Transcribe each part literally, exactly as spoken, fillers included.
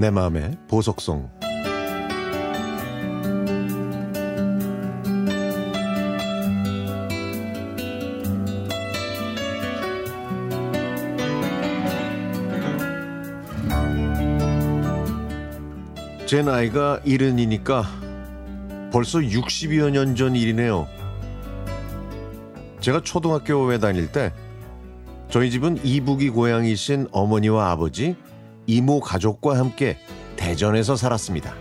내 마음의 보석송. 제 나이가 칠십이니까 벌써 육십여 년 전 일이네요. 제가 초등학교에 다닐 때 저희 집은 이북이 고향이신 어머니와 아버지, 이모 가족과 함께 대전에서 살았습니다.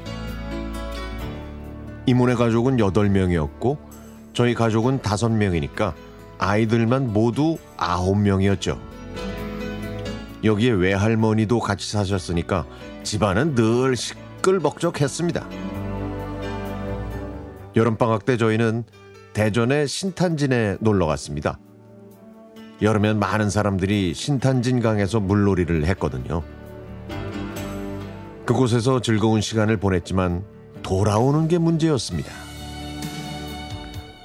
이모네 가족은 여덟 명이었고 저희 가족은 다섯 명이니까 아이들만 모두 아홉 명이었죠. 여기에 외할머니도 같이 사셨으니까 집안은 늘 시끌벅적했습니다. 여름방학 때 저희는 대전의 신탄진에 놀러갔습니다. 여름엔 많은 사람들이 신탄진 강에서 물놀이를 했거든요. 그곳에서 즐거운 시간을 보냈지만 돌아오는 게 문제였습니다.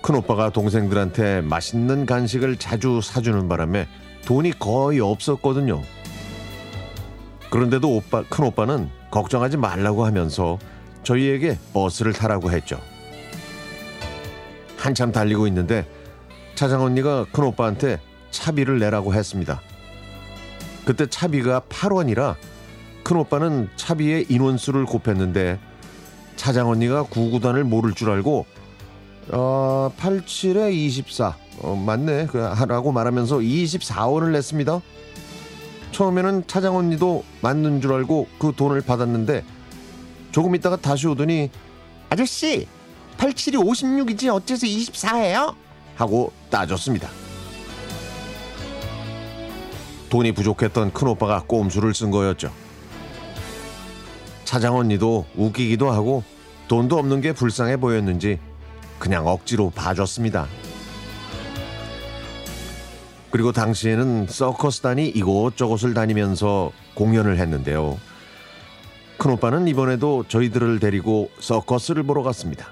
큰오빠가 동생들한테 맛있는 간식을 자주 사주는 바람에 돈이 거의 없었거든요. 그런데도 오빠, 큰오빠는 걱정하지 말라고 하면서 저희에게 버스를 타라고 했죠. 한참 달리고 있는데 차장 언니가 큰오빠한테 차비를 내라고 했습니다. 그때 차비가 팔 원이라 큰오빠는 차비의 인원수를 곱했는데 차장 언니가 구구단을 모를 줄 알고 어, 팔십칠에 이십사 어, 맞네 라고 말하면서 이십사 원을 냈습니다. 처음에는 차장 언니도 맞는 줄 알고 그 돈을 받았는데 조금 있다가 다시 오더니 아저씨 팔십칠이 오십육이지 어째서 이십사예요? 하고 따졌습니다. 돈이 부족했던 큰오빠가 꼼수를 쓴 거였죠. 차장 언니도 웃기기도 하고 돈도 없는 게 불쌍해 보였는지 그냥 억지로 봐줬습니다. 그리고 당시에는 서커스단이 이곳저곳을 다니면서 공연을 했는데요. 큰오빠는 이번에도 저희들을 데리고 서커스를 보러 갔습니다.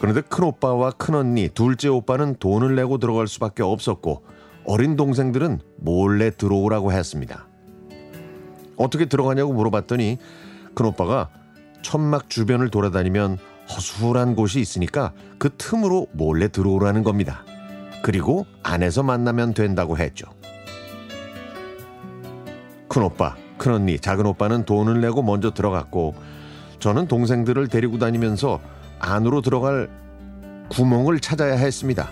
그런데 큰오빠와 큰언니, 둘째 오빠는 돈을 내고 들어갈 수밖에 없었고 어린 동생들은 몰래 들어오라고 했습니다. 어떻게 들어가냐고 물어봤더니 큰오빠가 천막 주변을 돌아다니면 허술한 곳이 있으니까 그 틈으로 몰래 들어오라는 겁니다. 그리고 안에서 만나면 된다고 했죠. 큰오빠, 큰언니, 작은오빠는 돈을 내고 먼저 들어갔고 저는 동생들을 데리고 다니면서 안으로 들어갈 구멍을 찾아야 했습니다.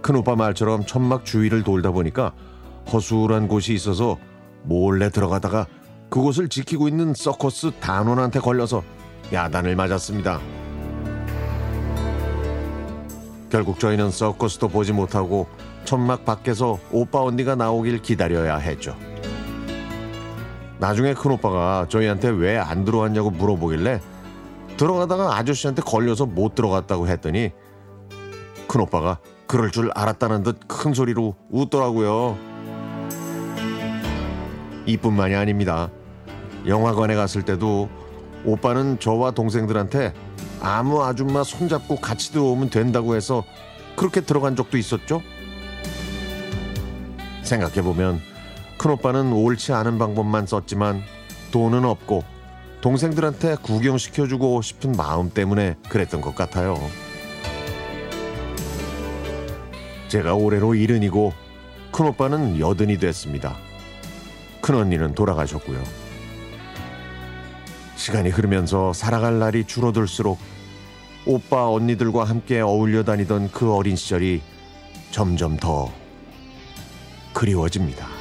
큰오빠 말처럼 천막 주위를 돌다 보니까 허술한 곳이 있어서 몰래 들어가다가 그곳을 지키고 있는 서커스 단원한테 걸려서 야단을 맞았습니다. 결국 저희는 서커스도 보지 못하고 천막 밖에서 오빠 언니가 나오길 기다려야 했죠. 나중에 큰오빠가 저희한테 왜 안 들어왔냐고 물어보길래 들어가다가 아저씨한테 걸려서 못 들어갔다고 했더니 큰오빠가 그럴 줄 알았다는 듯 큰 소리로 웃더라고요. 이뿐만이 아닙니다. 영화관에 갔을 때도 오빠는 저와 동생들한테 아무 아줌마 손잡고 같이 들어오면 된다고 해서 그렇게 들어간 적도 있었죠. 생각해보면 큰오빠는 옳지 않은 방법만 썼지만 돈은 없고 동생들한테 구경시켜주고 싶은 마음 때문에 그랬던 것 같아요. 제가 올해로 칠십이고 큰오빠는 여든이 됐습니다. 큰언니는 돌아가셨고요. 시간이 흐르면서 살아갈 날이 줄어들수록 오빠 언니들과 함께 어울려 다니던 그 어린 시절이 점점 더 그리워집니다.